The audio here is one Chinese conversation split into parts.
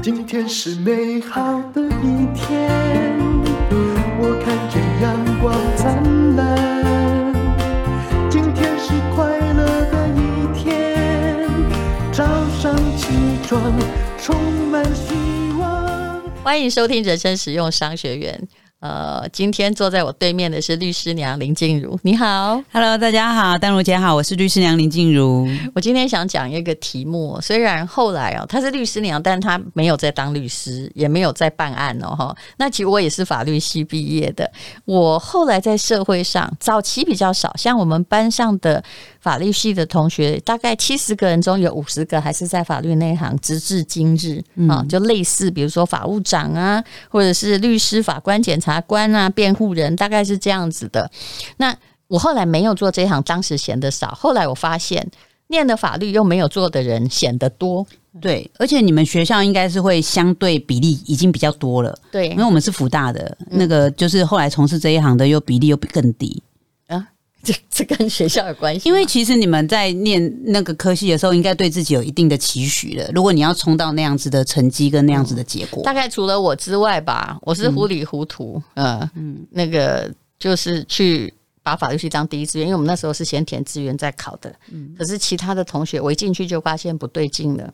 今天是美好的一天，我看见阳光灿烂。今天是快乐的一天，早上起床充满希望。欢迎收听人生实用商学院。今天坐在我对面的是律师娘林静茹，你好。 Hello， 大家好，淡如姐好，我是律师娘林静茹。我今天想讲一个题目，虽然后来她是律师娘，但她没有在当律师，也没有在办案那其实我也是法律系毕业的，我后来在社会上，早期比较少，像我们班上的法律系的同学，大概70个人中有50个还是在法律内行，直至今日就类似比如说法务长啊，或者是律师、法官、检察官啊、辩护人，大概是这样子的。那我后来没有做这行，当时嫌得少，后来我发现念的法律又没有做的人显得多。对，而且你们学校应该是会相对比例已经比较多了。对，因为我们是辅大的，那个就是后来从事这一行的又比例又更低啊。这跟学校有关系，因为其实你们在念那个科系的时候应该对自己有一定的期许了，如果你要冲到那样子的成绩跟那样子的结果，大概除了我之外吧，我是糊里糊涂那个就是去把法律系当第一志愿，因为我们那时候是先填志愿再考的可是其他的同学我一进去就发现不对劲了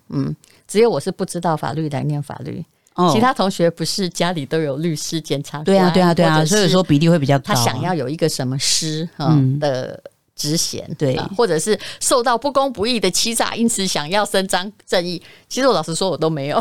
只有我是不知道法律来念法律其他同学不是家里都有律师、检察官，对啊，所以说比例会比较高。他想要有一个什么师的职衔，对，或者是受到不公不义的欺诈，因此想要伸张正义。其实我老实说，我都没有。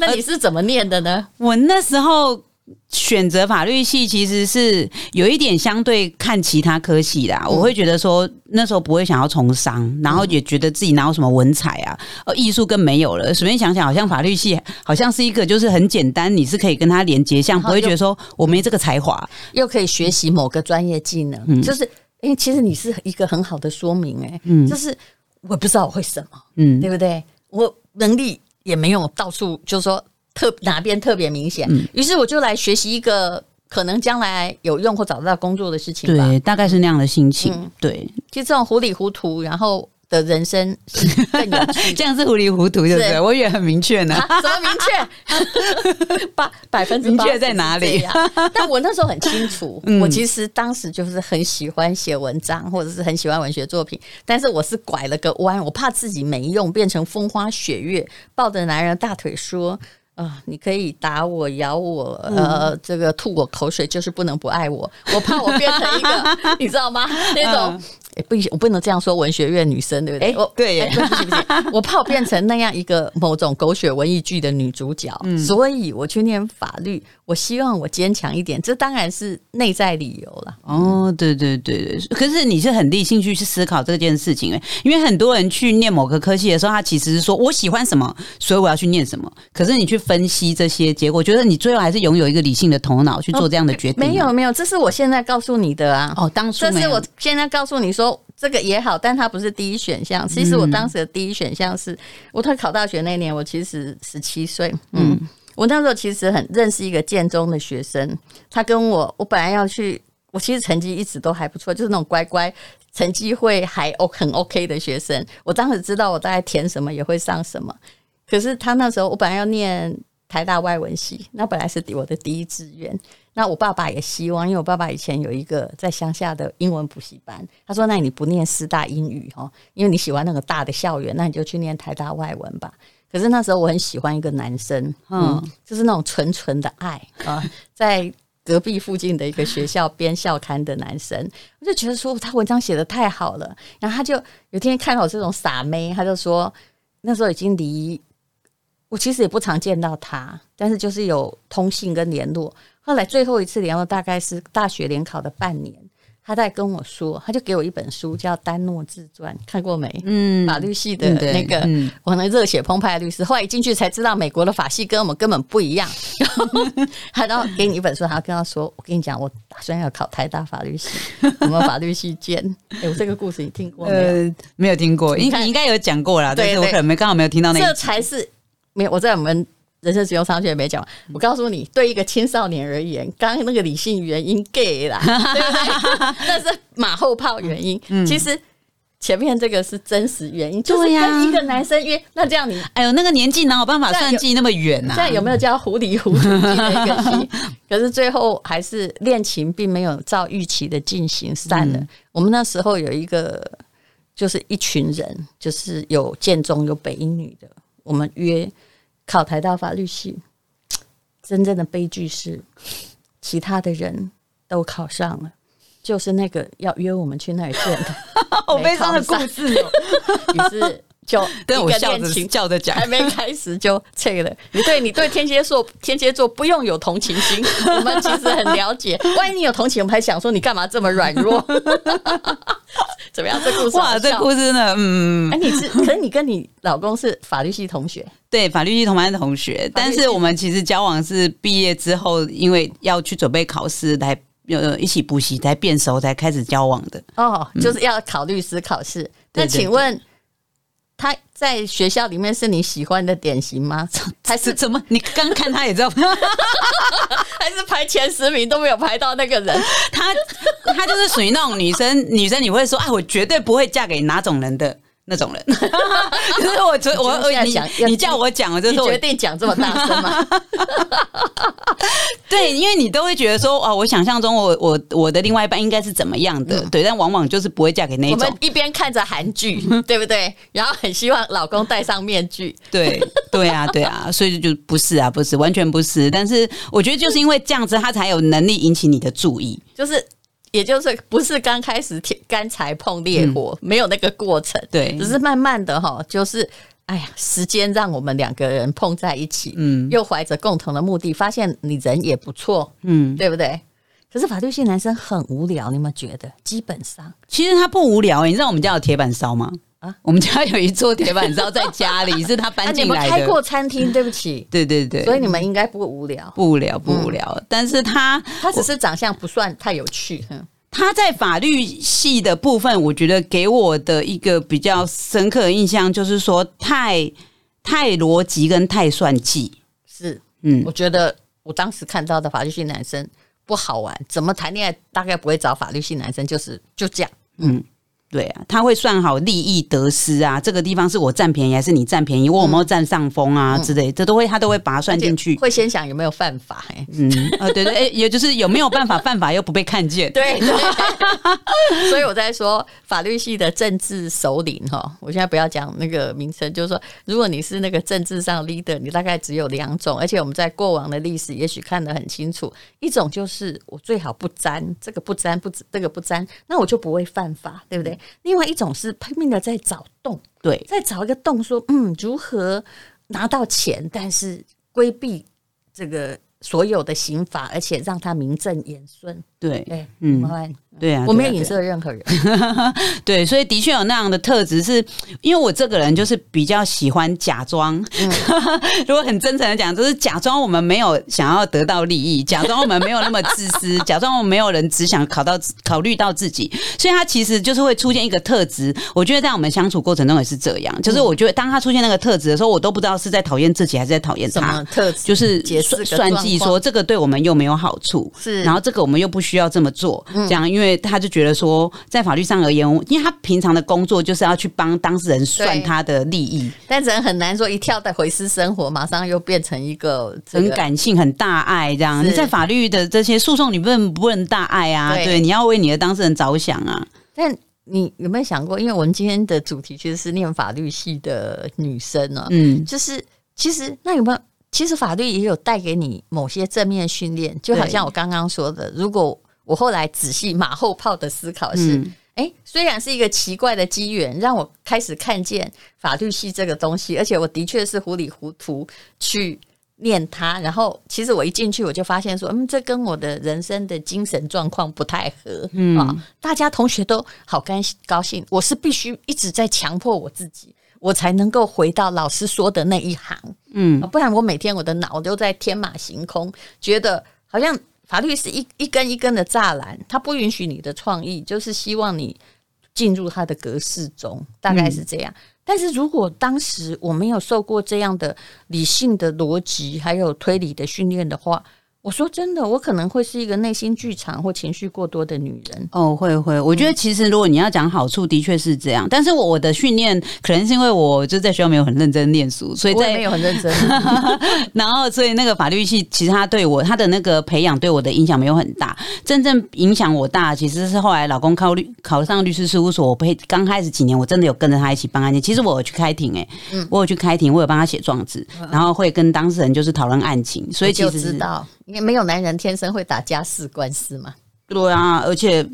那你是怎么念的呢？我那时候选择法律系其实是有一点相对看其他科系啦，我会觉得说那时候不会想要从商，然后也觉得自己哪有什么文采啊，艺术更没有了，随便想想好像法律系好像是一个就是很简单，你是可以跟它连接，像不会觉得说我没这个才华，又可以学习某个专业技能就是因为其实你是一个很好的说明就是我不知道我会什么对不对，我能力也没有到处就是说哪边特别明显于是我就来学习一个可能将来有用或找得到工作的事情吧，对，大概是那样的心情对，就这种糊里糊涂然后的人生是更有趣这样是糊里糊涂对不对？我也很明确呢什么明确80%明确在哪里但我那时候很清楚我其实当时就是很喜欢写文章或者是很喜欢文学作品，但是我是拐了个弯，我怕自己没用变成风花雪月，抱着男人大腿说你可以打我、咬我这个吐我口水，就是不能不爱我。我怕我变成一个你知道吗那种我不能这样说文学院女生对不对对耶我怕我变成那样一个某种狗血文艺剧的女主角所以我去念法律，我希望我坚强一点，这当然是内在理由啦对对对，可是你是很理性去思考这件事情，因为很多人去念某个科系的时候，他其实是说我喜欢什么所以我要去念什么，可是你去分析这些结果，觉得你最后还是拥有一个理性的头脑去做这样的决定没有没有，这是我现在告诉你的当初没有，这是我现在告诉你说这个也好，但它不是第一选项。其实我当时的第一选项是我考大学那年我其实17岁我那时候其实很认识一个建中的学生，他跟我本来要去，我其实成绩一直都还不错，就是那种乖乖成绩会还很 OK 的学生，我当时知道我大概填什么也会上什么，可是他那时候我本来要念台大外文系，那本来是我的第一志愿，那我爸爸也希望，因为我爸爸以前有一个在乡下的英文补习班，他说那你不念师大英语因为你喜欢那个大的校园，那你就去念台大外文吧，可是那时候我很喜欢一个男生就是那种纯纯的爱在隔壁附近的一个学校编校刊的男生，我就觉得说他文章写得太好了，然后他就有天看到我这种傻妹，他就说那时候已经离我其实也不常见到他，但是就是有通信跟联络，后来最后一次联络大概是大学联考的半年，他在跟我说，他就给我一本书叫《丹诺自传》，看过没法律系的那个我那热血澎湃的律师，后来一进去才知道美国的法系跟我们根本不一样然后给你一本书，他跟他说我跟你讲我打算要考台大法律系我们法律系见我这个故事你听过没有没有听过，你应该有讲过啦，但是我可能刚好没有听到那一集，这才是没有，我在我们人生实用商学没讲。我告诉你，对一个青少年而言，刚刚那个理性原因 gay 啦，对不对？那是马后炮原因。其实前面这个是真实原因，啊、就是跟一个男生约，那这样你哎呦那个年纪哪有办法算计那么远啊？这样有没有叫糊里糊涂进的一个戏？可是最后还是恋情并没有照预期的进行，散了。我们那时候有一个就是一群人，就是有建中有北一女的，我们约考台大法律系。真正的悲剧是，其他的人都考上了。就是那个要约我们去那里见的，好悲伤的故事哦。于是就一个恋情叫着讲，还没开始就撤了。你对天蝎座不用有同情心，我们其实很了解。万一你有同情，我们还想说你干嘛这么软弱？怎么样？这故事哇，这故事真的，哎，可是你跟你老公是法律系同学。对，法律系同班同学，但是我们其实交往是毕业之后，因为要去准备考试来。一起补习才变熟才开始交往的哦，就是要考律师考试。那请问他在学校里面是你喜欢的典型吗？还是怎么？你刚看他也知道，还是排前10名都没有排到那个人？他就是属于那种女生，女生你会说，哎，我绝对不会嫁给哪种人的。那种人，就是你叫我讲，我就说我决定讲这么大声吗？对，因为你都会觉得说啊，我想象中我的另外一半应该是怎么样的，对，但往往就是不会嫁给那一种。我们一边看着韩剧，对不对？然后很希望老公戴上面具，对，对啊，对啊，所以就不是啊，不是，完全不是。但是我觉得就是因为这样子，他才有能力引起你的注意，就是。也就是不是刚开始干柴碰烈火，没有那个过程，对，只是慢慢的哈，就是哎呀，时间让我们两个人碰在一起，又怀着共同的目的，发现你人也不错，对不对？可是法律系男生很无聊，你有没有觉得？基本上，其实他不无聊，你知道我们家有铁板烧吗？啊，我们家有一座铁板烧在家里，是他搬进来的。你们开过餐厅，对不起。对对对，所以你们应该不无聊，不无聊，不无聊。但是他只是长相不算太有趣。他在法律系的部分，我觉得给我的一个比较深刻的印象就是说，太逻辑跟太算计。是，我觉得我当时看到的法律系男生不好玩，怎么谈恋爱大概不会找法律系男生，就这样，对啊，他会算好利益得失啊，这个地方是我占便宜还是你占便宜，我有没有占上风啊之类的，这都会他都会把它算进去，会先想有没有犯法，对对，也就是有没有办法犯法又不被看见，对对。所以我在说法律系的政治首领哈，我现在不要讲那个名称，就是说如果你是那个政治上 leader， 你大概只有2种，而且我们在过往的历史也许看得很清楚，一种就是我最好不沾这个不沾不这个不沾，那我就不会犯法，对不对？另外一种是拼命的在找洞，对，在找一个洞说，如何拿到钱，但是规避这个所有的刑罚，而且让他名正言顺，对，对啊，我没有影射任何人，对，所以的确有那样的特质，是因为我这个人就是比较喜欢假装，如果很真诚的讲，就是假装我们没有想要得到利益，假装我们没有那么自私，假装我们没有人只想考虑到自己，所以他其实就是会出现一个特质，我觉得在我们相处过程中也是这样，就是我觉得当他出现那个特质的时候，我都不知道是在讨厌自己还是在讨厌他，什么特质，就是算计。说这个对我们又没有好处，是，然后这个我们又不需要这么做，这样，因为他就觉得说，在法律上而言，因为他平常的工作就是要去帮当事人算他的利益，但人很难说一跳到回私生活，马上又变成一个、很感性、很大爱这样。你在法律的这些诉讼，你不能大爱啊，对，你要为你的当事人着想啊。但你有没有想过，因为我们今天的主题其实是念法律系的女生呢、就是其实那有没有？其实法律也有带给你某些正面训练，就好像我刚刚说的，如果我后来仔细马后炮的思考是，虽然是一个奇怪的机缘，让我开始看见法律系这个东西，而且我的确是糊里糊涂去念它，然后其实我一进去我就发现说，这跟我的人生的精神状况不太合，大家同学都好高兴，我是必须一直在强迫我自己，我才能够回到老师说的那一行，不然我每天我的脑都在天马行空，觉得好像法律是一根一根的栅栏，它不允许你的创意，就是希望你进入它的格式中，大概是这样。但是如果当时我没有受过这样的理性的逻辑还有推理的训练的话，我说真的，我可能会是一个内心剧场或情绪过多的女人。哦，会，我觉得其实如果你要讲好处，的确是这样。但是我的训练可能是因为我就在学校没有很认真念书，所以我也没有很认真。然后，所以那个法律系其实他的那个培养对我的影响没有很大。真正影响我大，其实是后来老公考上律师事务所，我刚开始几年我真的有跟着他一起办案件。其实我有去开庭，我有去开庭，我有帮他写状子，然后会跟当事人就是讨论案情。所以其实知道。因为没有男人天生会打家事官司嘛。对啊，而且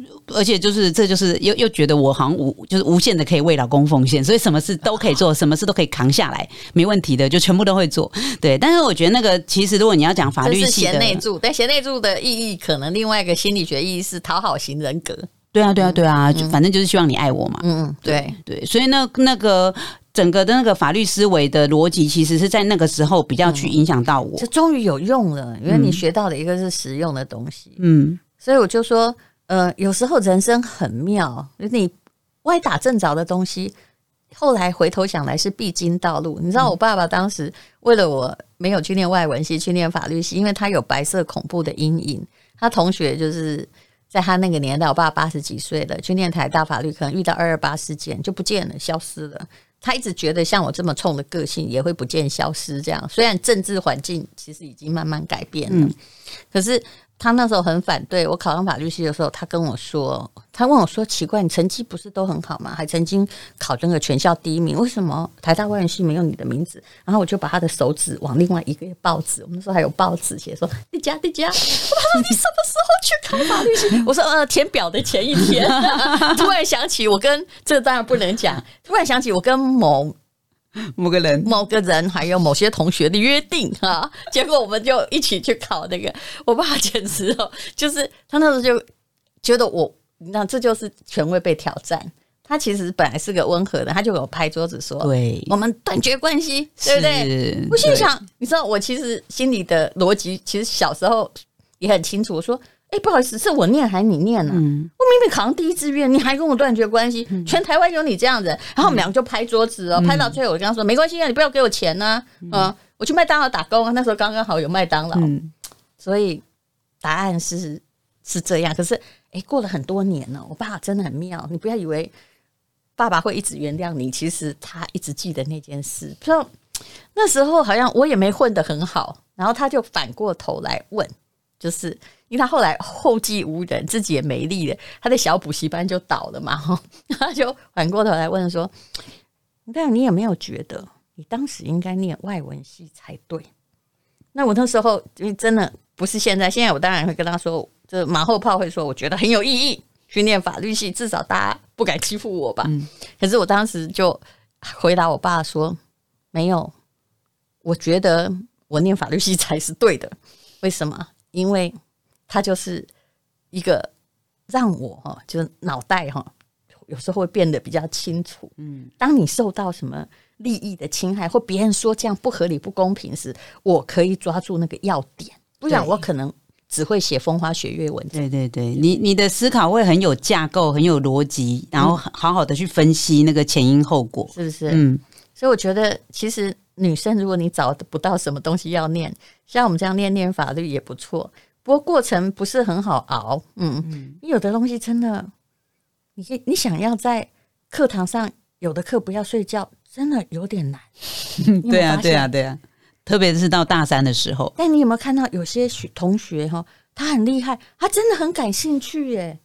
就是这就是又觉得我好像就是无限的可以为老公奉献，所以什么事都可以做，什么事都可以扛下来，没问题的，就全部都会做。对，但是我觉得那个其实如果你要讲法律系的，这是贤内助，但贤内助的意义可能另外一个心理学意义是讨好型人格。对啊，就反正就是希望你爱我嘛。对，所以那个。整个的那个法律思维的逻辑其实是在那个时候比较去影响到我，这终于有用了，因为你学到的一个是实用的东西。所以我就说有时候人生很妙，你歪打正着的东西后来回头想来是必经道路。你知道我爸爸当时为了我没有去念外文系去念法律系，因为他有白色恐怖的阴影，他同学就是在他那个年代，我爸80几岁了去念台大法律，可能遇到228事件就不见了，消失了。他一直觉得像我这么冲的个性也会不见消失，这样虽然政治环境其实已经慢慢改变了，可是他那时候很反对我考上法律系的时候，他跟我说，他问我说，奇怪，你成绩不是都很好吗？还曾经考那个全校第1名，为什么台大外文系没有你的名字？然后我就把他的手指往另外一个报纸，我们那时候还有报纸写说这家，我说你什么时候去考法律系？我说填表的前一天，突然想起我跟这当然不能讲，突然想起我跟某个人还有某些同学的约定啊，结果我们就一起去考那个。我爸简直就是他那时候就觉得我，那这就是权威被挑战。他其实本来是个温和的，他就给我拍桌子说：“对，我们断绝关系，对不对？”我心想，你知道，我其实心里的逻辑，其实小时候也很清楚。我说：“哎，不好意思，是我念还是你念呢？我明明考上第一志愿，你还跟我断绝关系，全台湾有你这样人。”然后我们两个就拍桌子拍到最后我跟他说：“没关系啊，你不要给我钱啊，我去麦当劳打工，那时候刚刚好有麦当劳。”所以答案是这样。可是过了很多年了，我爸真的很妙，你不要以为爸爸会一直原谅你，其实他一直记得那件事。那时候好像我也没混得很好，然后他就反过头来问，就是因为他后来后继无人，自己也没力了，他的小补习班就倒了嘛，他就反过头来问说：“但你有没有觉得你当时应该念外文系才对？”那我那时候因为真的不是现在我当然会跟他说，就马后炮会说，我觉得很有意义去念法律系，至少大家不敢欺负我吧。可是我当时就回答我爸说：“没有，我觉得我念法律系才是对的。为什么？”因为它就是一个让我就是脑袋有时候会变得比较清楚。当你受到什么利益的侵害或别人说这样不合理不公平时，我可以抓住那个要点，不然我可能只会写风花雪月文字。对，你的思考会很有架构，很有逻辑，然后好好的去分析那个前因后果，是不是？所以我觉得其实女生如果你找不到什么东西要念，像我们这样念法律也不错，不过过程不是很好熬。有的东西真的 你想要在课堂上，有的课不要睡觉真的有点难。对啊，特别是到大三的时候。但你有没有看到有些同学他很厉害，他真的很感兴趣耶，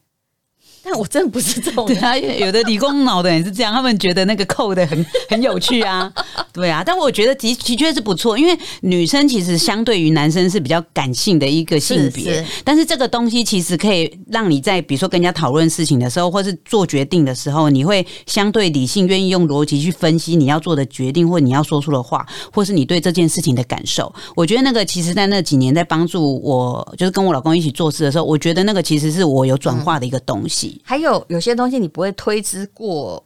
但我真的不是这种人。对啊，有的理工脑的人是这样，他们觉得那个扣的很有趣啊。对啊，但我觉得的确是不错，因为女生其实相对于男生是比较感性的一个性别，但是这个东西其实可以让你在比如说跟人家讨论事情的时候，或是做决定的时候，你会相对理性，愿意用逻辑去分析你要做的决定，或你要说出的话，或是你对这件事情的感受。我觉得那个其实在那几年在帮助我，就是跟我老公一起做事的时候，我觉得那个其实是我有转化的一个东西。还有些东西你不会推知过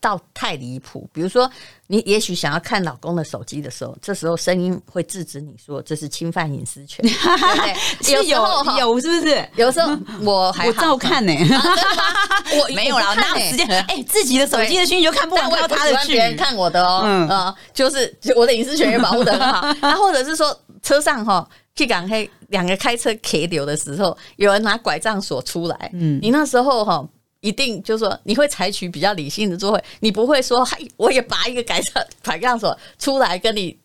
到太离谱，比如说你也许想要看老公的手机的时候，这时候声音会制止你说这是侵犯隐私权。对，有是不是？有时候我还好，我照看呢。我没有啦，哪有时间？自己的手机的讯息就看不完，我他的去别人看我的就是我的隐私权也保护得很好。或者是说车上去港黑两个开车 K 流的时候，有人拿拐杖锁出来，你那时候哈。一定就是说你会采取比较理性的作为，你不会说我也拔一个拐杖锁出来跟你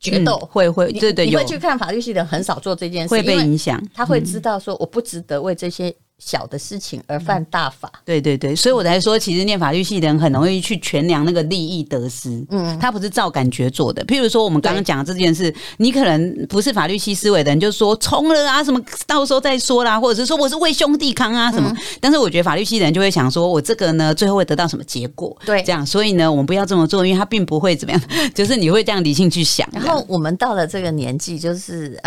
决斗，会对对，你会去看法律系的很少做这件事，会被影响，他会知道说我不值得为这些小的事情而犯大法，对对对，所以我才说其实念法律系的人很容易去权量那个利益得失，他不是照感觉做的。譬如说我们刚刚讲的这件事，你可能不是法律系思维的人就说冲了啊什么到时候再说啦，或者是说我是为兄弟抗啊什么，但是我觉得法律系的人就会想说我这个呢最后会得到什么结果，对，这样，所以呢我们不要这么做，因为他并不会怎么样，就是你会这样理性去想。然后我们到了这个年纪就是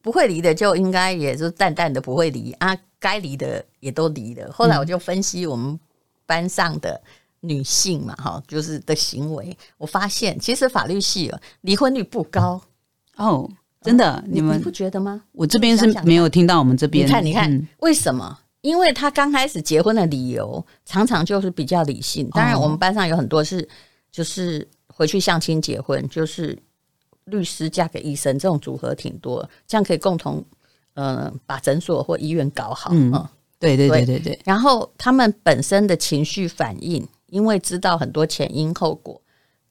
不会离的就应该也就淡淡的不会离啊，该离的也都离了。后来我就分析我们班上的女性嘛，就是的行为，我发现其实法律系离婚率不高哦，真的，你们不觉得吗？我这边是没有听到我们这边，你看，为什么？因为他刚开始结婚的理由常常就是比较理性，当然我们班上有很多是就是回去相亲结婚，就是。律师嫁给医生这种组合挺多，这样可以共同把诊所或医院搞好。对对对对对。然后他们本身的情绪反应，因为知道很多前因后果，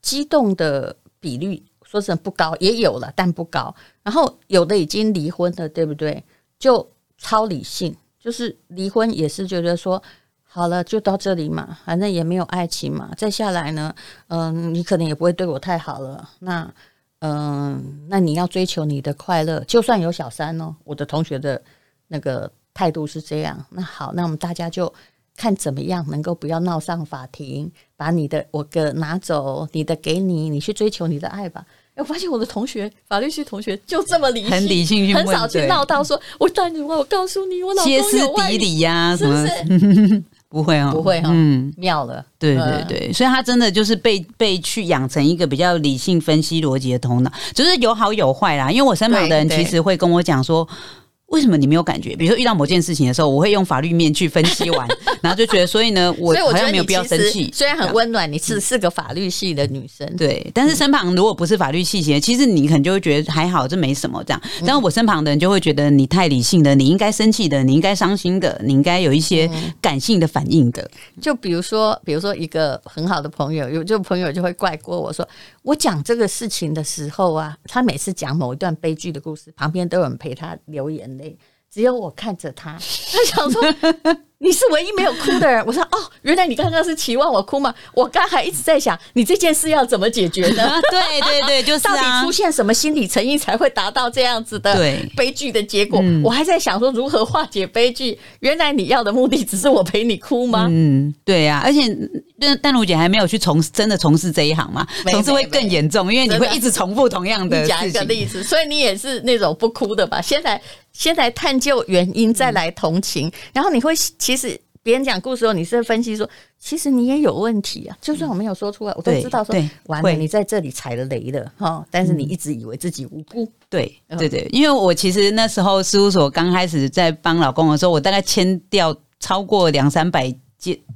激动的比率说真的不高，也有了但不高。然后有的已经离婚了，对不对？就超理性，就是离婚也是觉得说。好了就到这里嘛，反正也没有爱情嘛，再下来呢你可能也不会对我太好了，那你要追求你的快乐，就算有小三哦，我的同学的那个态度是这样。那好，那我们大家就看怎么样能够不要闹上法庭，把你的我的拿走，你的给你，你去追求你的爱吧。我发现我的同学，法律系同学就这么理性，很理性去问，很少去闹到说我当然我告诉你，我老公有外遇，歇斯底里呀，是不是？不会哦，不会哦，妙了，对对对，所以他真的就是被去养成一个比较理性分析逻辑的头脑，就是有好有坏啦。因为我身旁的人其实会跟我讲说，为什么你没有感觉？比如说遇到某件事情的时候，我会用法律面去分析完，然后就觉得，所以呢，我好像没有必要生气。虽然很温暖，你是个法律系的女生，对，但是身旁如果不是法律系的，其实你可能就会觉得还好，这没什么这样。但我身旁的人就会觉得你太理性的，你应该生气的，你应该伤心的，你应该有一些感性的反应的。就比如说一个很好的朋友，朋友就会怪过我说，我讲这个事情的时候啊，他每次讲某一段悲剧的故事，旁边都有人陪他流眼泪。只有我看着他，他想说你是唯一没有哭的人。我说哦，原来你刚刚是期望我哭吗？我刚还一直在想你这件事要怎么解决呢？对对对，就是啊，到底出现什么心理成因才会达到这样子的悲剧的结果？我还在想说如何化解悲剧。原来你要的目的只是我陪你哭吗？对啊，而且淡如姐还没有去真的从事这一行嘛，从事会更严重，因为你会一直重复同样的事情。你讲一个例子，所以你也是那种不哭的吧？先来探究原因，再来同情，然后你会其实别人讲故事的时候，你是分析说，其实你也有问题啊。就算我没有说出来，我都知道说，完了，你在这里踩了雷了哈。但是你一直以为自己无辜。对对对，因为我其实那时候事务所刚开始在帮老公的时候，我大概签掉超过200-300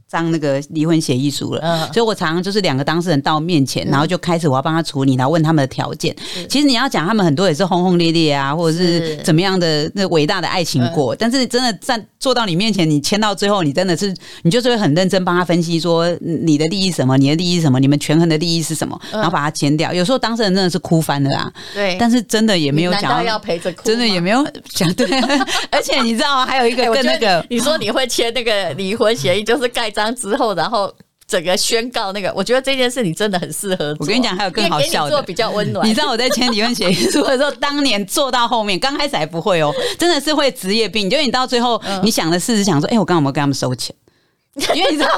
张那个离婚协议书了，所以我常常就是两个当事人到面前，然后就开始我要帮他处理，然后问他们的条件。其实你要讲他们很多也是轰轰烈烈啊，或者是怎么样的那伟大的爱情过，但是真的坐到你面前，你签到最后，你真的是你就是会很认真帮他分析说你的利益什么，你的利益什么，你们权衡的利益是什么，然后把它签掉。有时候当事人真的是哭翻了啊，对，但是真的也没有想到要陪着哭，真的也没有想对。而且你知道还有一个跟那个你说你会签那个离婚协议，就是盖章之后，然后整个宣告那个，我觉得这件事你真的很适合做。我跟你讲，还有更好笑的，做比较温暖。你知道我在签离婚协议书的时候，当年做到后面，刚开始还不会哦，真的是会职业病。就你到最后，你想的事是想说，我刚刚有没有跟他们收钱？因为你知道，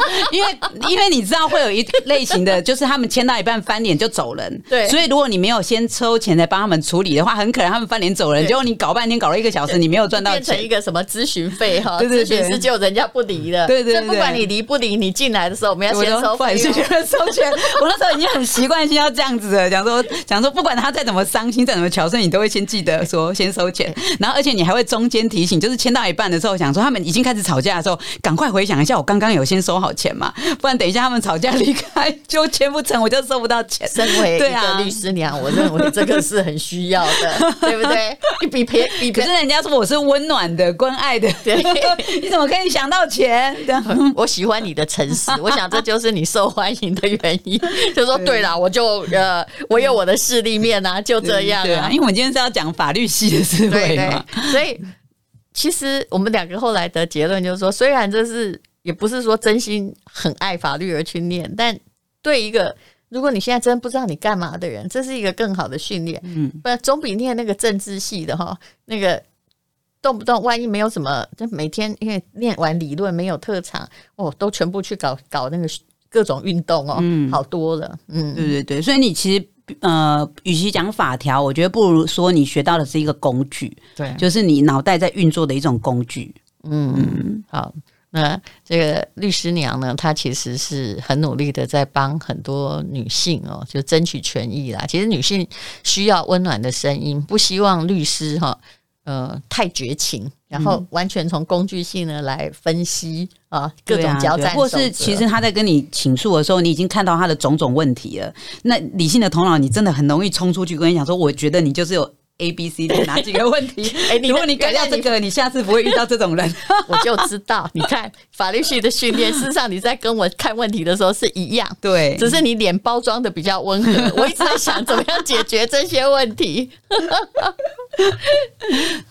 因为你知道会有一类型的，就是他们签到一半翻脸就走人。对，所以如果你没有先抽钱来帮他们处理的话，很可能他们翻脸走人。结果你搞半天搞了1个小时，你没有赚到钱，变成一个什么咨询费哈？咨询师就人家不离了。对对对，不管你离不离，你进来的时候我们要先收费，收钱。我那时候已经很习惯性要这样子了，讲说不管他再怎么伤心，再怎么憔悴，你都会先记得说先收钱。然后而且你还会中间提醒，就是签到一半的时候，想说他们已经开始吵架的时候，赶快回想一下我刚刚。刚有先收好钱嘛，不然等一下他们吵架离开就签不成，我就收不到钱。身为一个律师娘，我认为这个是很需要的，对不对？你比可是人家说我是温暖的、关爱的，对，你怎么可以想到钱？我喜欢你的诚实，我想这就是你受欢迎的原因。就说对啦，我就我有我的势力面啊，就这样啊。对啊，因为我今天是要讲法律系的智慧嘛，对对，所以。其实我们两个后来的结论就是说，虽然这是也不是说真心很爱法律而去念，但对一个如果你现在真不知道你干嘛的人，这是一个更好的训练，不然总比念那个政治系的哈，那个动不动万一没有什么，就每天因为念完理论没有特长哦，都全部去搞那个各种运动哦，好多了，对对对，所以你其实。与其讲法条，我觉得不如说你学到的是一个工具，对，就是你脑袋在运作的一种工具。好，那这个律师娘呢，她其实是很努力的在帮很多女性哦，就争取权益啦。其实女性需要温暖的声音，不希望律师太绝情，然后完全从工具性呢来分析啊各种交战守则，或是其实他在跟你倾诉的时候，你已经看到他的种种问题了。那理性的头脑，你真的很容易冲出去跟你讲说，我觉得你就是有 A、B、C 的哪几个问题？如果你改掉这个，你下次不会遇到这种人。我就知道，你看法律系的训练，事实上你在跟我看问题的时候是一样，对，只是你脸包装的比较温和。我一直在想怎么样解决这些问题。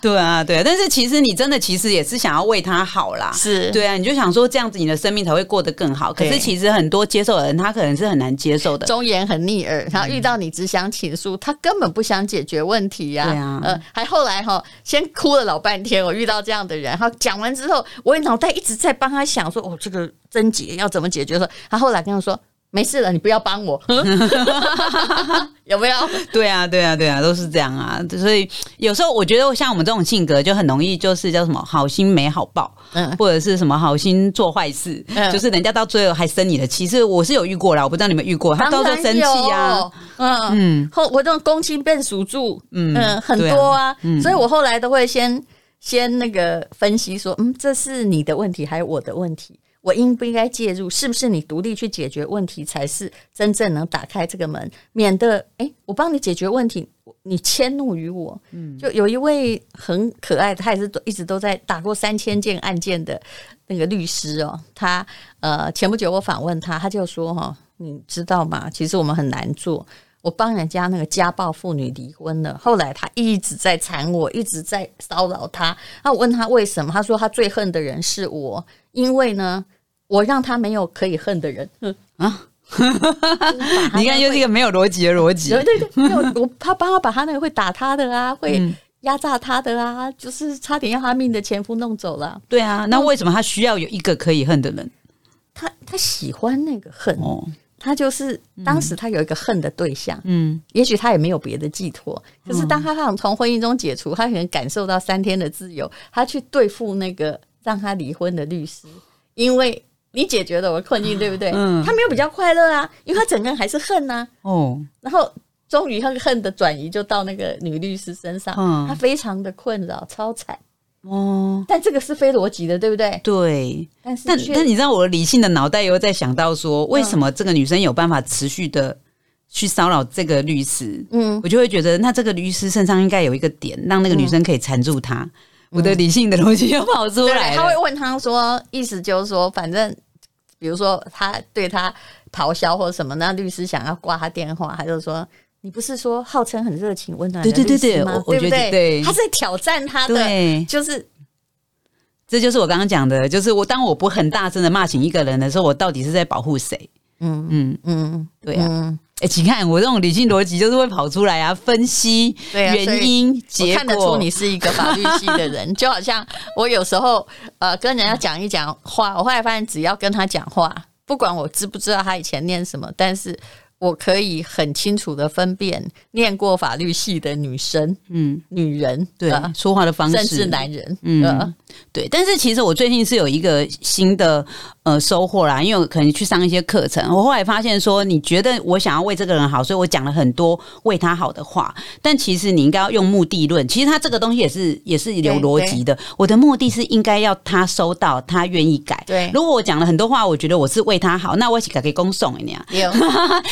对啊，对啊，但是其实你真的其实也是想要为他好啦，是对啊，你就想说这样子你的生命才会过得更好。可是其实很多接受的人，他可能是很难接受的，忠言很逆耳，然后遇到你只想倾诉，他根本不想解决问题啊。对啊，还后来先哭了老半天。我遇到这样的人，然后讲完之后，我脑袋一直在帮他想说，这个症结要怎么解决？他后来跟我说。没事了，你不要帮我，有没有？对啊，对啊，对啊，都是这样啊。所以有时候我觉得，像我们这种性格，就很容易就是叫什么好心没好报，或者是什么好心做坏事，就是人家到最后还生你的气。其实我是有遇过啦，我不知道你们遇过，他到时候生气啊，我这种公亲变属住，很多啊，所以我后来都会先那个分析说，这是你的问题还是我的问题？我应不应该介入？是不是你独立去解决问题才是真正能打开这个门？免得我帮你解决问题，你迁怒于我。就有一位很可爱的，他也是一直都在打过3000件案件的那个律师哦。他前不久我访问他，他就说你知道吗？其实我们很难做。我帮人家那个家暴妇女离婚了，后来他一直在缠我，一直在骚扰他。那我问他为什么，他说他最恨的人是我，因为呢，我让他没有可以恨的人。你看又是一个没有逻辑的逻辑。对对对，他帮他把他那个会打他的啊，会压榨他的啊，就是差点要他命的前夫弄走了。对啊，那为什么他需要有一个可以恨的人？他喜欢那个恨。他就是当时他有一个恨的对象，也许他也没有别的寄托，可是当他想从婚姻中解除，他可能感受到3天的自由，他去对付那个让他离婚的律师，因为你解决了我的困境，对不对？他没有比较快乐啊，因为他整个人还是恨啊。然后终于他恨的转移就到那个女律师身上，他非常的困扰，超惨。但这个是非逻辑的，对不对？对，但你知道我理性的脑袋又在想到说，为什么这个女生有办法持续的去骚扰这个律师？我就会觉得，那这个律师身上应该有一个点，让那个女生可以缠住他。我的理性的逻辑又跑出来了。他会问他说，意思就是说，反正比如说他对他咆哮或什么，那律师想要挂他电话，他就说。你不是说号称很热情温暖的律师吗？对不对？他在挑战他的，就是这就是我刚刚讲的，就是当我不很大声的骂醒一个人的时候，我到底是在保护谁？对啊。请看我这种理性逻辑就是会跑出来啊，分析原因、结果。我看得出你是一个法律系的人，就好像我有时候跟人家讲一讲话，我后来发现只要跟他讲话，不管我知不知道他以前念什么，但是。我可以很清楚的分辨念过法律系的女生、女人对、说话的方式，甚至男人。对。但是其实我最近是有一个新的收获啦，因为我可能去上一些课程，我后来发现说你觉得我想要为这个人好，所以我讲了很多为他好的话，但其实你应该要用目的论，其实他这个东西也是有逻辑的，我的目的是应该要他收到他愿意改，对，如果我讲了很多话我觉得我是为他好，那我一起改给公送一样因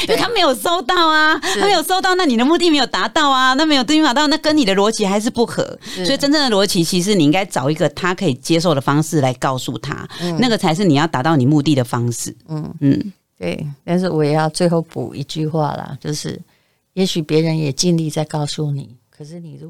为他没有收到啊，他没有收到，那你的目的没有达到啊，那没有对应达到，那跟你的逻辑还是不合，所以真正的逻辑其实你应该找一个他可以接受的方式来告诉他，那个才是你要达到你目的的方式。对，但是我也要最后补一句话啦，就是也许别人也尽力在告诉你，可是你如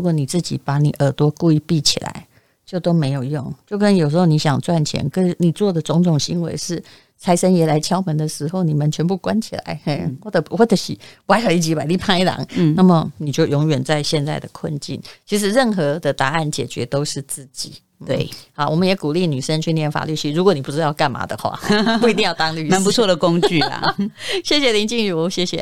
果你自己把你耳朵故意闭起来就都没有用，就跟有时候你想赚钱，跟你做的种种行为是财神爷来敲门的时候你们全部关起来，或者是歪了一几百里拍狼，那么你就永远在现在的困境，其实任何的答案解决都是自己。对，好，我们也鼓励女生去念法律系，如果你不知道干嘛的话不一定要当律师，蛮不错的工具啦谢谢林静茹，谢谢。